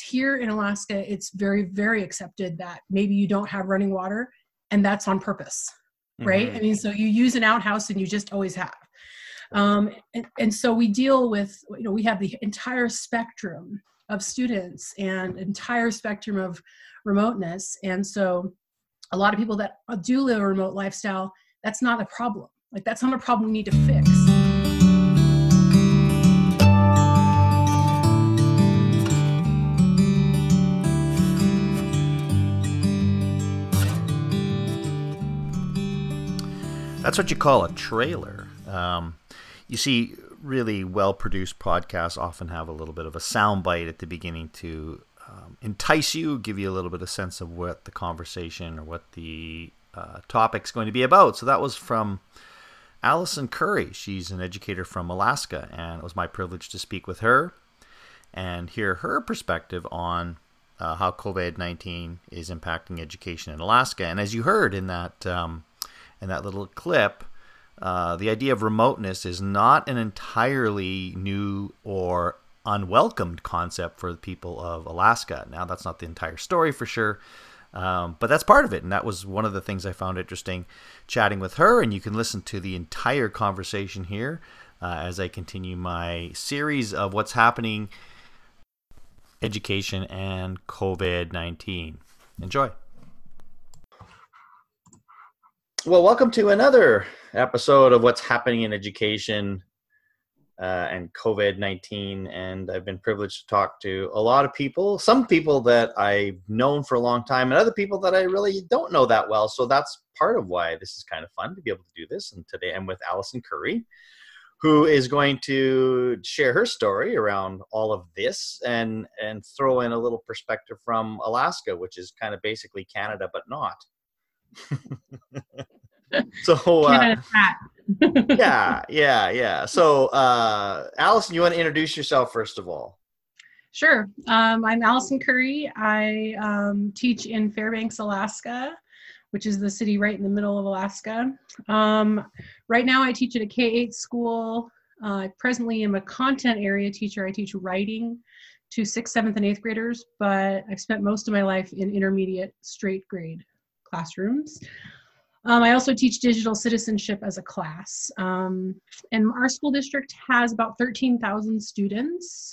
Here in Alaska, it's very, very accepted that maybe you don't have running water, and that's on purpose, right? I mean, so you use an outhouse and you just always have. And so we deal with, you know, we have the entire spectrum of students and entire spectrum of remoteness. And so a lot of people that do live a remote lifestyle, that's not a problem. Like, that's not a problem we need to fix. That's what you call a trailer. You see, really well-produced podcasts often have a little bit of a soundbite at the beginning to entice you, give you a little bit of sense of what the conversation or what the topic's going to be about. So that was from Allison Curry. She's an educator from Alaska, and it was my privilege to speak with her and hear her perspective on how COVID-19 is impacting education in Alaska. And as you heard in that little clip, the idea of remoteness is not an entirely new or unwelcomed concept for the people of Alaska. Now, that's not the entire story for sure, but that's part of it. And that was one of the things I found interesting chatting with her. And you can listen to the entire conversation here as I continue my series of what's happening, education and COVID-19. Enjoy. Well, welcome to another episode of What's Happening in Education and COVID-19. And I've been privileged to talk to a lot of people, some people that I've known for a long time and other people that I really don't know that well. So that's part of why this is kind of fun to be able to do this. And today I'm with Allison Curry, who is going to share her story around all of this and throw in a little perspective from Alaska, which is kind of basically Canada, but not. So yeah. So Allison, you want to introduce yourself first of all? Sure. I'm Allison Curry. I teach in Fairbanks, Alaska, which is the city right in the middle of Alaska. Right now I teach at a K-8 school. I presently am a content area teacher. I teach writing to 6th, 7th, and 8th graders, but I've spent most of my life in intermediate straight grade classrooms. I also teach digital citizenship as a class. And our school district has about 13,000 students,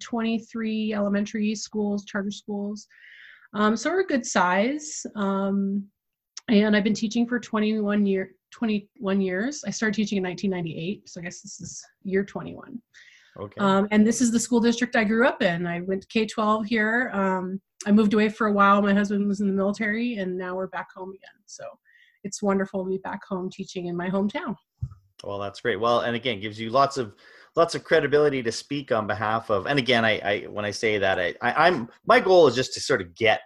23 elementary schools, charter schools. So we're a good size. And I've been teaching for 21 years. I started teaching in 1998. So I guess this is year 21. Okay. And this is the school district I grew up in. I went to K-12 here. I moved away for a while. My husband was in the military, and now we're back home again. So it's wonderful to be back home teaching in my hometown. Well, that's great. Well, and again, gives you lots of credibility to speak on behalf of. And again, I when I say that, I'm my goal is just to sort of get,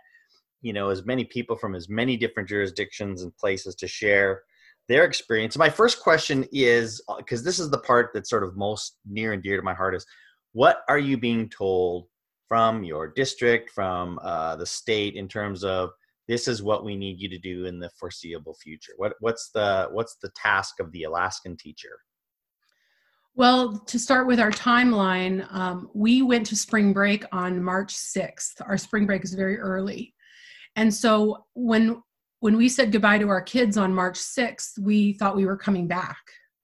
you know, as many people from as many different jurisdictions and places to share their experience. My first question is, because this is the part that's sort of most near and dear to my heart, is what are you being told from your district, from the state, in terms of this is what we need you to do in the foreseeable future? What's the task of the Alaskan teacher? Well, to start with our timeline, we went to spring break on March 6th. Our spring break is very early. And so when we said goodbye to our kids on March 6th, we thought we were coming back.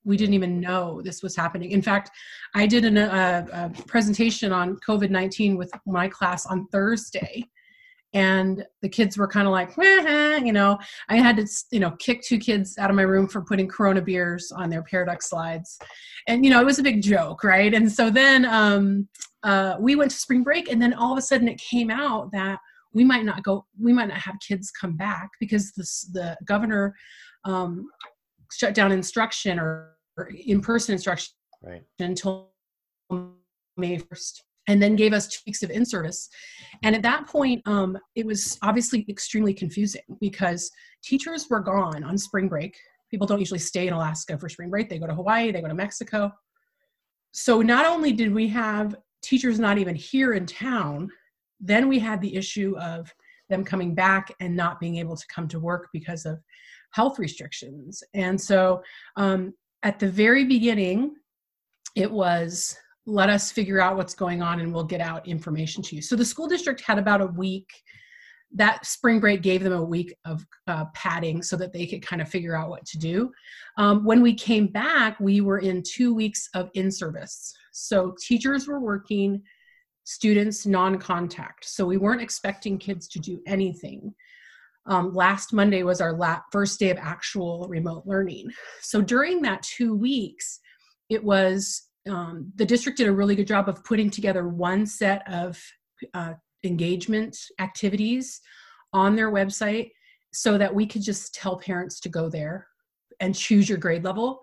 We didn't even know this was happening. In fact, I did a presentation on COVID-19 with my class on Thursday, and the kids were kind of like, you know, I had to, you know, kick two kids out of my room for putting Corona beers on their Paradox slides. And, you know, it was a big joke, right? And so then we went to spring break, and then all of a sudden it came out that we might not have kids come back because the governor shut down instruction or in-person instruction right until May 1st, and then gave us 2 weeks of in-service. And at that point, it was obviously extremely confusing because teachers were gone on spring break. People don't usually stay in Alaska for spring break. They go to Hawaii, they go to Mexico. So not only did we have teachers not even here in town, then we had the issue of them coming back and not being able to come to work because of health restrictions. And so at the very beginning, it was let us figure out what's going on and we'll get out information to you. So the school district had about a week. That spring break gave them a week of padding so that they could kind of figure out what to do. When we came back, we were in 2 weeks of in-service. So teachers were working, students non-contact. So we weren't expecting kids to do anything. Last Monday was our first day of actual remote learning. So during that 2 weeks, it was, the district did a really good job of putting together one set of engagement activities on their website so that we could just tell parents to go there and choose your grade level.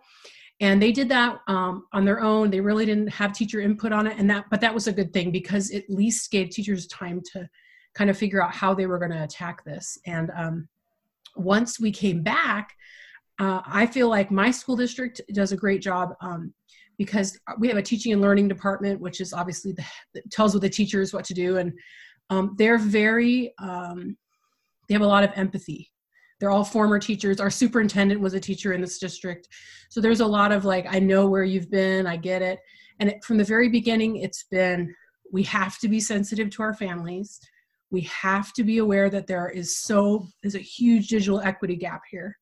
And they did that on their own. They really didn't have teacher input on it, and but that was a good thing because it at least gave teachers time to kind of figure out how they were going to attack this. And once we came back, I feel like my school district does a great job because we have a teaching and learning department, which is obviously that tells the teachers what to do. And they're very, they have a lot of empathy. They're all former teachers. Our superintendent was a teacher in this district. So there's a lot of like, I know where you've been, I get it. And from the very beginning, it's been, we have to be sensitive to our families. We have to be aware that there's a huge digital equity gap here.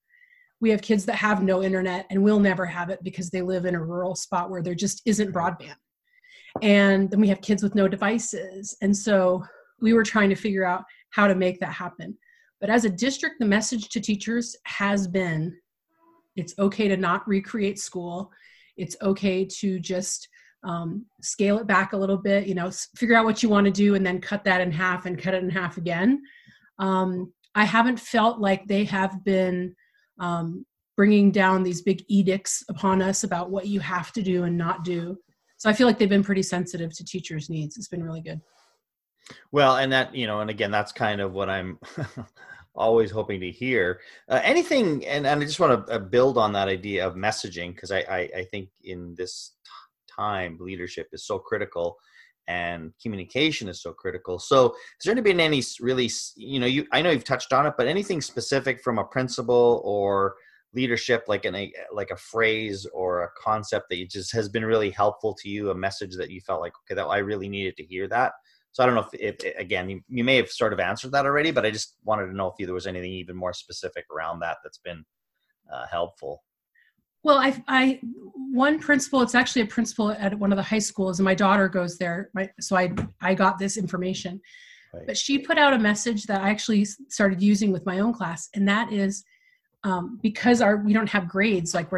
We have kids that have no internet and will never have it because they live in a rural spot where there just isn't broadband. And then we have kids with no devices. And so we were trying to figure out how to make that happen. But as a district, the message to teachers has been, it's okay to not recreate school. It's okay to just scale it back a little bit, you know, figure out what you want to do and then cut that in half and cut it in half again. I haven't felt like they have been bringing down these big edicts upon us about what you have to do and not do. So I feel like they've been pretty sensitive to teachers' needs. It's been really good. Well, and that, you know, and again, that's kind of what I'm always hoping to hear. Anything, and I just want to build on that idea of messaging, because I think in this time, leadership is so critical and communication is so critical. So has there been any really, you know, I know you've touched on it, but anything specific from a principle or leadership, like a phrase or a concept that you just has been really helpful to you, a message that you felt like, okay, that I really needed to hear that. So I don't know if again, you may have sort of answered that already, but I just wanted to know if there was anything even more specific around that that's been helpful. Well, one principal, it's actually a principal at one of the high schools, and my daughter goes there, so I got this information. Right. But she put out a message that I actually started using with my own class, and that is because we don't have grades, like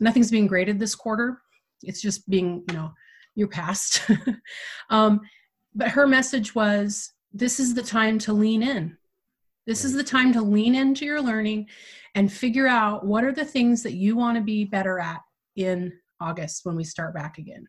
nothing's being graded this quarter. It's just being, you know, you're passed. But her message was, this is the time to lean in. This is the time to lean into your learning and figure out what are the things that you want to be better at in August when we start back again.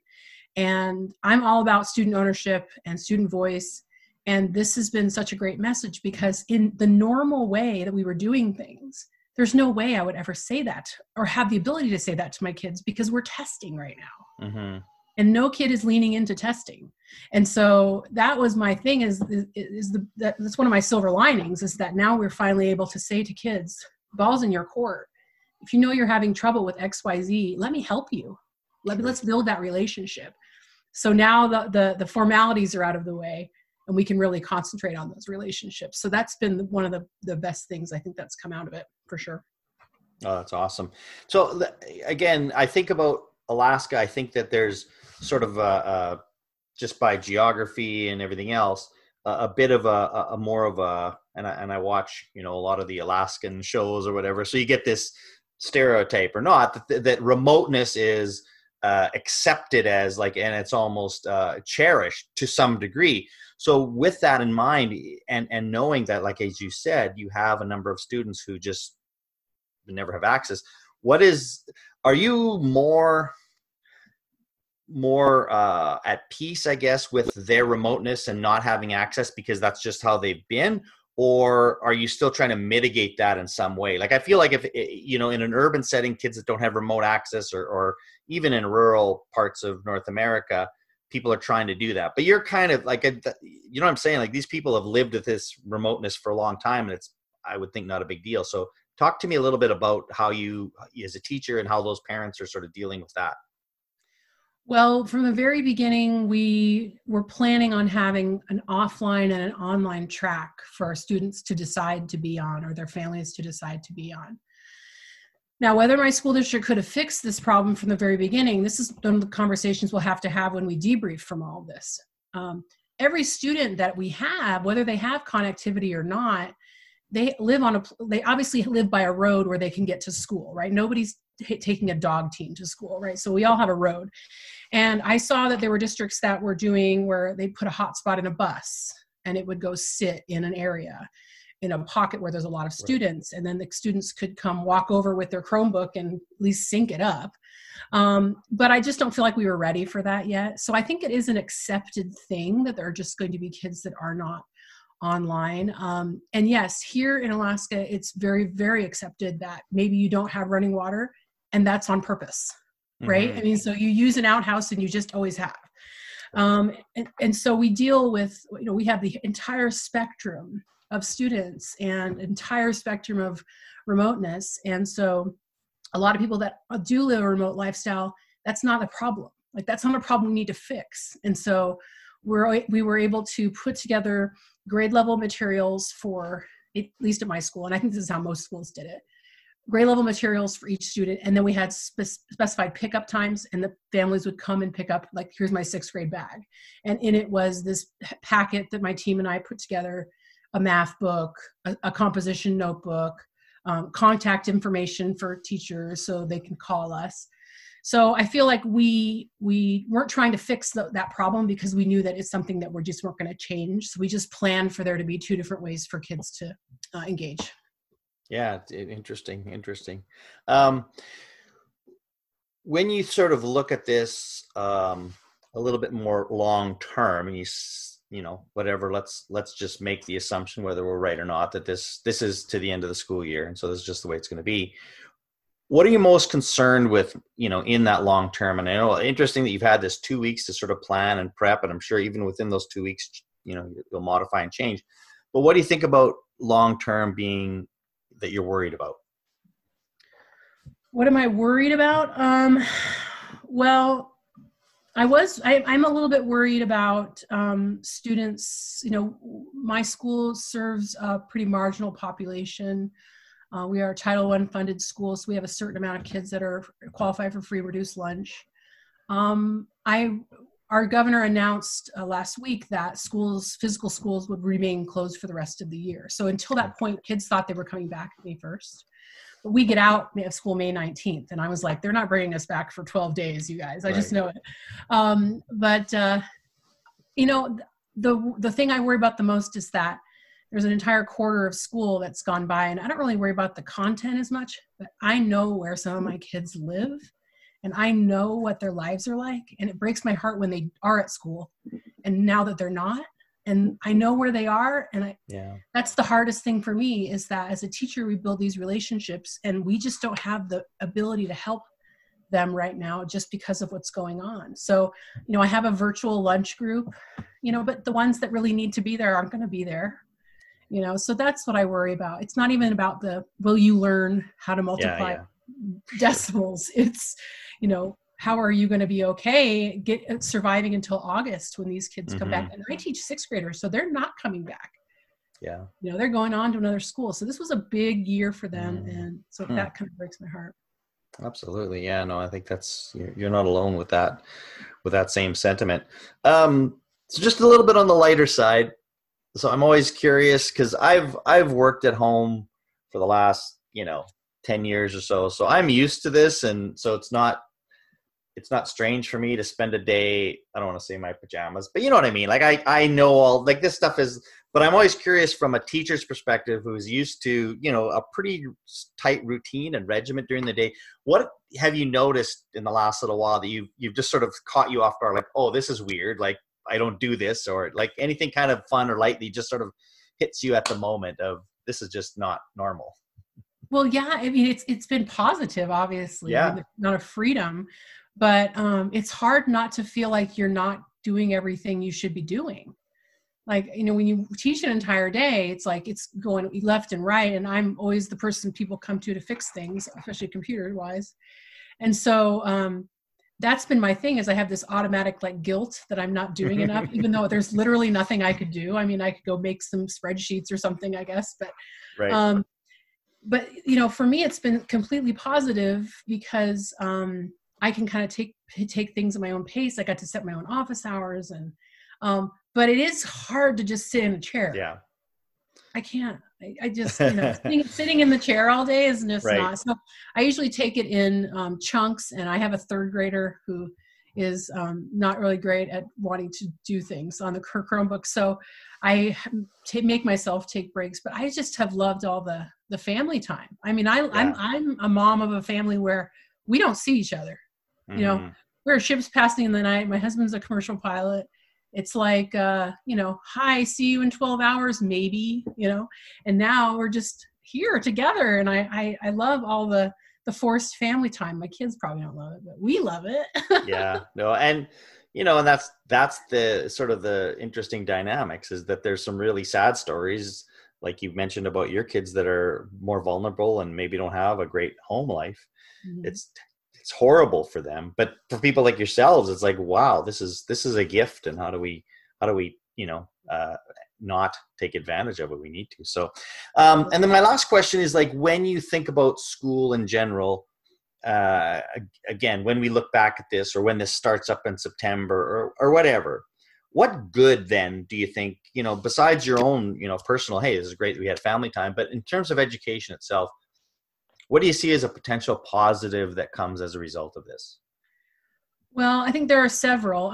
And I'm all about student ownership and student voice. And this has been such a great message because in the normal way that we were doing things, there's no way I would ever say that or have the ability to say that to my kids because we're testing right now. Mm-hmm. And no kid is leaning into testing. And so that was my thing that's one of my silver linings is that now we're finally able to say to kids, ball's in your court. If you know you're having trouble with XYZ, let me help you. Let's build that relationship. So now the formalities are out of the way and we can really concentrate on those relationships. So that's been one of the best things I think that's come out of it for sure. Oh, that's awesome. So again, I think about Alaska. I think that there's sort of just by geography and everything else, a bit of a more of a, and I watch, you know, a lot of the Alaskan shows or whatever. So you get this stereotype or not that remoteness is accepted as like, and it's almost cherished to some degree. So with that in mind and knowing that, like, as you said, you have a number of students who just never have access. Are you more at peace, I guess, with their remoteness and not having access because that's just how they've been? Or are you still trying to mitigate that in some way? Like, I feel like if, you know, in an urban setting, kids that don't have remote access or even in rural parts of North America, people are trying to do that. But you're kind of like, you know what I'm saying? Like, these people have lived with this remoteness for a long time and it's, I would think, not a big deal. So talk to me a little bit about how you, as a teacher, and how those parents are sort of dealing with that. Well, from the very beginning, we were planning on having an offline and an online track for our students to decide to be on, or their families to decide to be on. Now, whether my school district could have fixed this problem from the very beginning, this is one of the conversations we'll have to have when we debrief from all this. Every student that we have, whether they have connectivity or not, they obviously live by a road where they can get to school, right? Nobody's taking a dog team to school, right? So we all have a road. And I saw that there were districts that were doing where they put a hotspot in a bus and it would go sit in an area, in a pocket where there's a lot of students, right. And then the students could come walk over with their Chromebook and at least sync it up. But I just don't feel like we were ready for that yet. So I think it is an accepted thing that there are just going to be kids that are not online. And yes, here in Alaska, it's very, very accepted that maybe you don't have running water, and that's on purpose, right? Mm-hmm. I mean, so you use an outhouse and you just always have. And so we deal with, you know, we have the entire spectrum of students and entire spectrum of remoteness. And so a lot of people that do live a remote lifestyle, that's not a problem. Like, that's not a problem we need to fix. And so we were able to put together grade level materials for, at least at my school, and I think this is how most schools did it, grade level materials for each student. And then we had specified pickup times, and the families would come and pick up, like, here's my 6th grade bag. And in it was this packet that my team and I put together, a math book, a composition notebook, contact information for teachers so they can call us. So I feel like we weren't trying to fix that problem, because we knew that it's something that we're just weren't going to change. So we just planned for there to be 2 different ways for kids to engage. Yeah, interesting. When you sort of look at this a little bit more long term, and you know, whatever, let's just make the assumption, whether we're right or not, that this is to the end of the school year, and so this is just the way it's going to be. What are you most concerned with, you know, in that long term? And I know, interesting that you've had this 2 weeks to sort of plan and prep, and I'm sure even within those 2 weeks, you know, you'll modify and change. But what do you think about long term being that you're worried about? What am I worried about? Well, I'm a little bit worried about students. You know, my school serves a pretty marginal population. We are a Title I funded school, so we have a certain amount of kids that are qualified for free reduced lunch. Our governor announced last week that physical schools would remain closed for the rest of the year. So until that point, kids thought they were coming back May 1st. We get out of school May 19th. And I was like, they're not bringing us back for 12 days, you guys. I just know it. But you know, the thing I worry about the most is that there's an entire quarter of school that's gone by, and I don't really worry about the content as much, but I know where some of my kids live, and I know what their lives are like. And it breaks my heart when they are at school and now that they're not. And I know where they are, and that's the hardest thing for me, is that as a teacher, we build these relationships, and we just don't have the ability to help them right now just because of what's going on. So, you know, I have a virtual lunch group, you know, but the ones that really need to be there aren't going to be there, you know. So that's what I worry about. It's not even about will you learn how to multiply decimals? It's, you know, how are you going to be okay surviving until August when these kids come back? And I teach 6th graders, so they're not coming back. Yeah. You know, they're going on to another school. So this was a big year for them. And so that kind of breaks my heart. Absolutely. Yeah, no, I think you're not alone with that same sentiment. So just a little bit on the lighter side. So I'm always curious, because I've worked at home for the last, you know, 10 years or so. So I'm used to this. And so it's not strange for me to spend a day, I don't want to say in my pajamas, but you know what I mean? Like I know all, like, this stuff is, but I'm always curious from a teacher's perspective who's used to, you know, a pretty tight routine and regiment during the day. What have you noticed in the last little while that you've just sort of caught you off guard? Like, oh, this is weird. Like, I don't do this, or like anything kind of fun or lightly just sort of hits you at the moment of, this is just not normal. Well, yeah, I mean, it's been positive, obviously, not a freedom, but it's hard not to feel like you're not doing everything you should be doing. Like, you know, when you teach an entire day, it's like it's going left and right, and I'm always the person people come to fix things, especially computer-wise. And so that's been my thing, is I have this automatic like guilt that I'm not doing enough, even though there's literally nothing I could do. I mean, I could go make some spreadsheets or something, I guess, but, right. But you know, for me, it's been completely positive because I can kind of take things at my own pace. I got to set my own office hours, and but it is hard to just sit in a chair. Yeah, I can't. I just, you know, sitting in the chair all day is just right. not. So I usually take it in chunks, and I have a third grader who is not really great at wanting to do things on the Chromebook. So I make myself take breaks, but I just have loved all the family time. I mean, I'm a mom of a family where we don't see each other. Mm-hmm. You know, we're ships passing in the night. My husband's a commercial pilot. It's like, you know, hi, see you in 12 hours, maybe, you know, and now we're just here together. And I love all the forced family time. My kids probably don't love it, but we love it. Yeah, no. And, you know, and that's the sort of the interesting dynamics, is that there's some really sad stories, like you've mentioned about your kids, that are more vulnerable and maybe don't have a great home life. Mm-hmm. It's horrible for them, but for people like yourselves, it's like, wow, this is a gift. And how do we, you know, not take advantage of it? We need to. So, and then my last question is, like, when you think about school in general, again, when we look back at this, or when this starts up in September or whatever, what good then do you think, you know, besides your own, you know, personal, hey, this is great that we had family time, but in terms of education itself, what do you see as a potential positive that comes as a result of this? Well, I think there are several.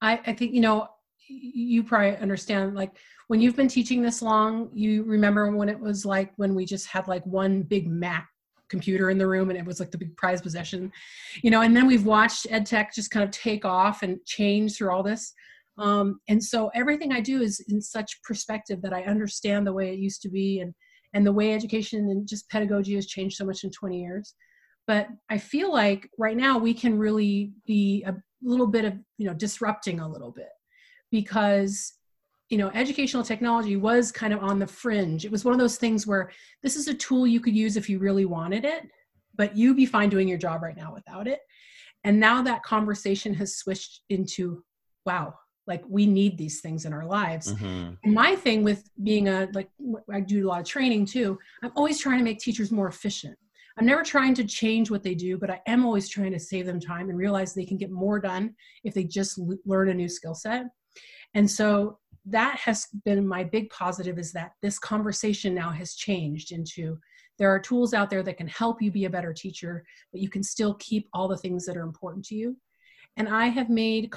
I think, you know, you probably understand, like, when you've been teaching this long, you remember when it was like, when we just had like one big Mac computer in the room, and it was like the big prized possession, you know, and then we've watched EdTech just kind of take off and change through all this. And so everything I do is in such perspective that I understand the way it used to be, and the way education and just pedagogy has changed so much in 20 years. But I feel like right now we can really be a little bit of, you know, disrupting a little bit, because, you know, educational technology was kind of on the fringe. It was one of those things where this is a tool you could use if you really wanted it, but you'd be fine doing your job right now without it. And now that conversation has switched into, wow, like, we need these things in our lives. Mm-hmm. And my thing with being I do a lot of training too, I'm always trying to make teachers more efficient. I'm never trying to change what they do, but I am always trying to save them time and realize they can get more done if they just learn a new skill set. And so that has been my big positive, is that this conversation now has changed into, there are tools out there that can help you be a better teacher, but you can still keep all the things that are important to you. And I have made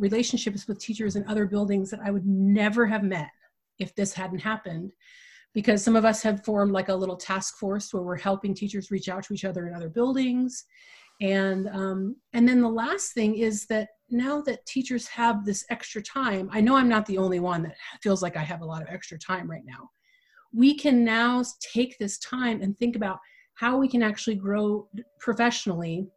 relationships with teachers in other buildings that I would never have met if this hadn't happened, because some of us have formed like a little task force where we're helping teachers reach out to each other in other buildings. And then the last thing is that now that teachers have this extra time, I know I'm not the only one that feels like I have a lot of extra time right now. We can now take this time and think about how we can actually grow professionally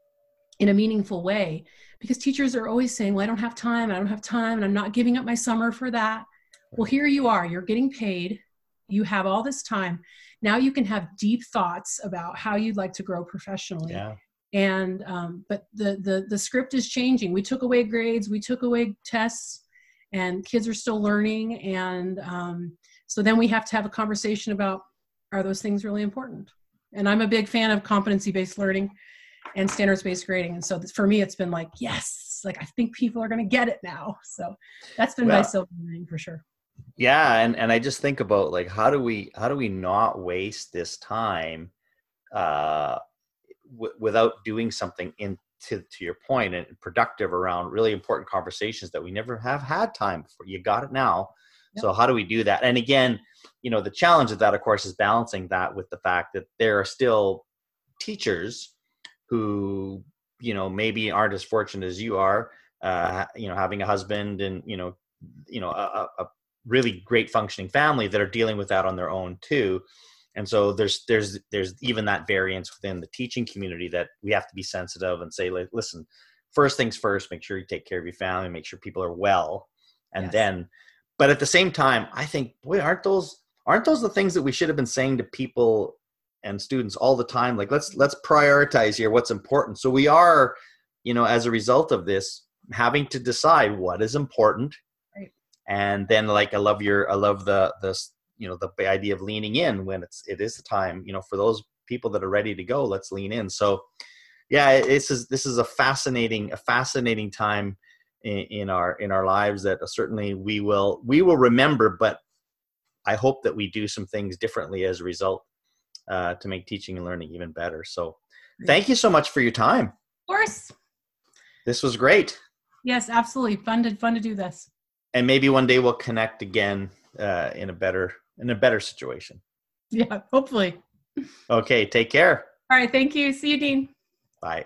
in a meaningful way, because teachers are always saying, well, I don't have time, and I'm not giving up my summer for that. Well, here you are, you're getting paid, you have all this time. Now you can have deep thoughts about how you'd like to grow professionally. Yeah. And, but the script is changing. We took away grades, we took away tests, and kids are still learning. And so then we have to have a conversation about, are those things really important? And I'm a big fan of competency-based learning and standards-based grading. And so for me, it's been like, yes, like, I think people are going to get it now. So that's been my silver lining for sure. Yeah. And I just think about, like, how do we not waste this time without doing something to your point, and productive around really important conversations that we never have had time for. You got it now. Yep. So how do we do that? And again, you know, the challenge of that, of course, is balancing that with the fact that there are still teachers who, you know, maybe aren't as fortunate as you are, you know, having a husband and, you know, a really great functioning family, that are dealing with that on their own too. And so there's even that variance within the teaching community that we have to be sensitive and say, like, listen, first things first, make sure you take care of your family, make sure people are well. And then, but at the same time, I think, boy, aren't those the things that we should have been saying to people and students all the time? Like, let's prioritize here what's important. So we are you know, as a result of this, having to decide what is important. Right. And then, like, I love the you know, the idea of leaning in when it is the time, you know, for those people that are ready to go, let's lean in. So yeah, this is a fascinating time in our lives that certainly we will remember, but I hope that we do some things differently as a result to make teaching and learning even better. So thank you so much for your time. Of course. This was great. Yes, absolutely. Fun to do this. And maybe one day we'll connect again in a better situation. Yeah, hopefully. Okay, take care. All right, thank you. See you, Dean. Bye.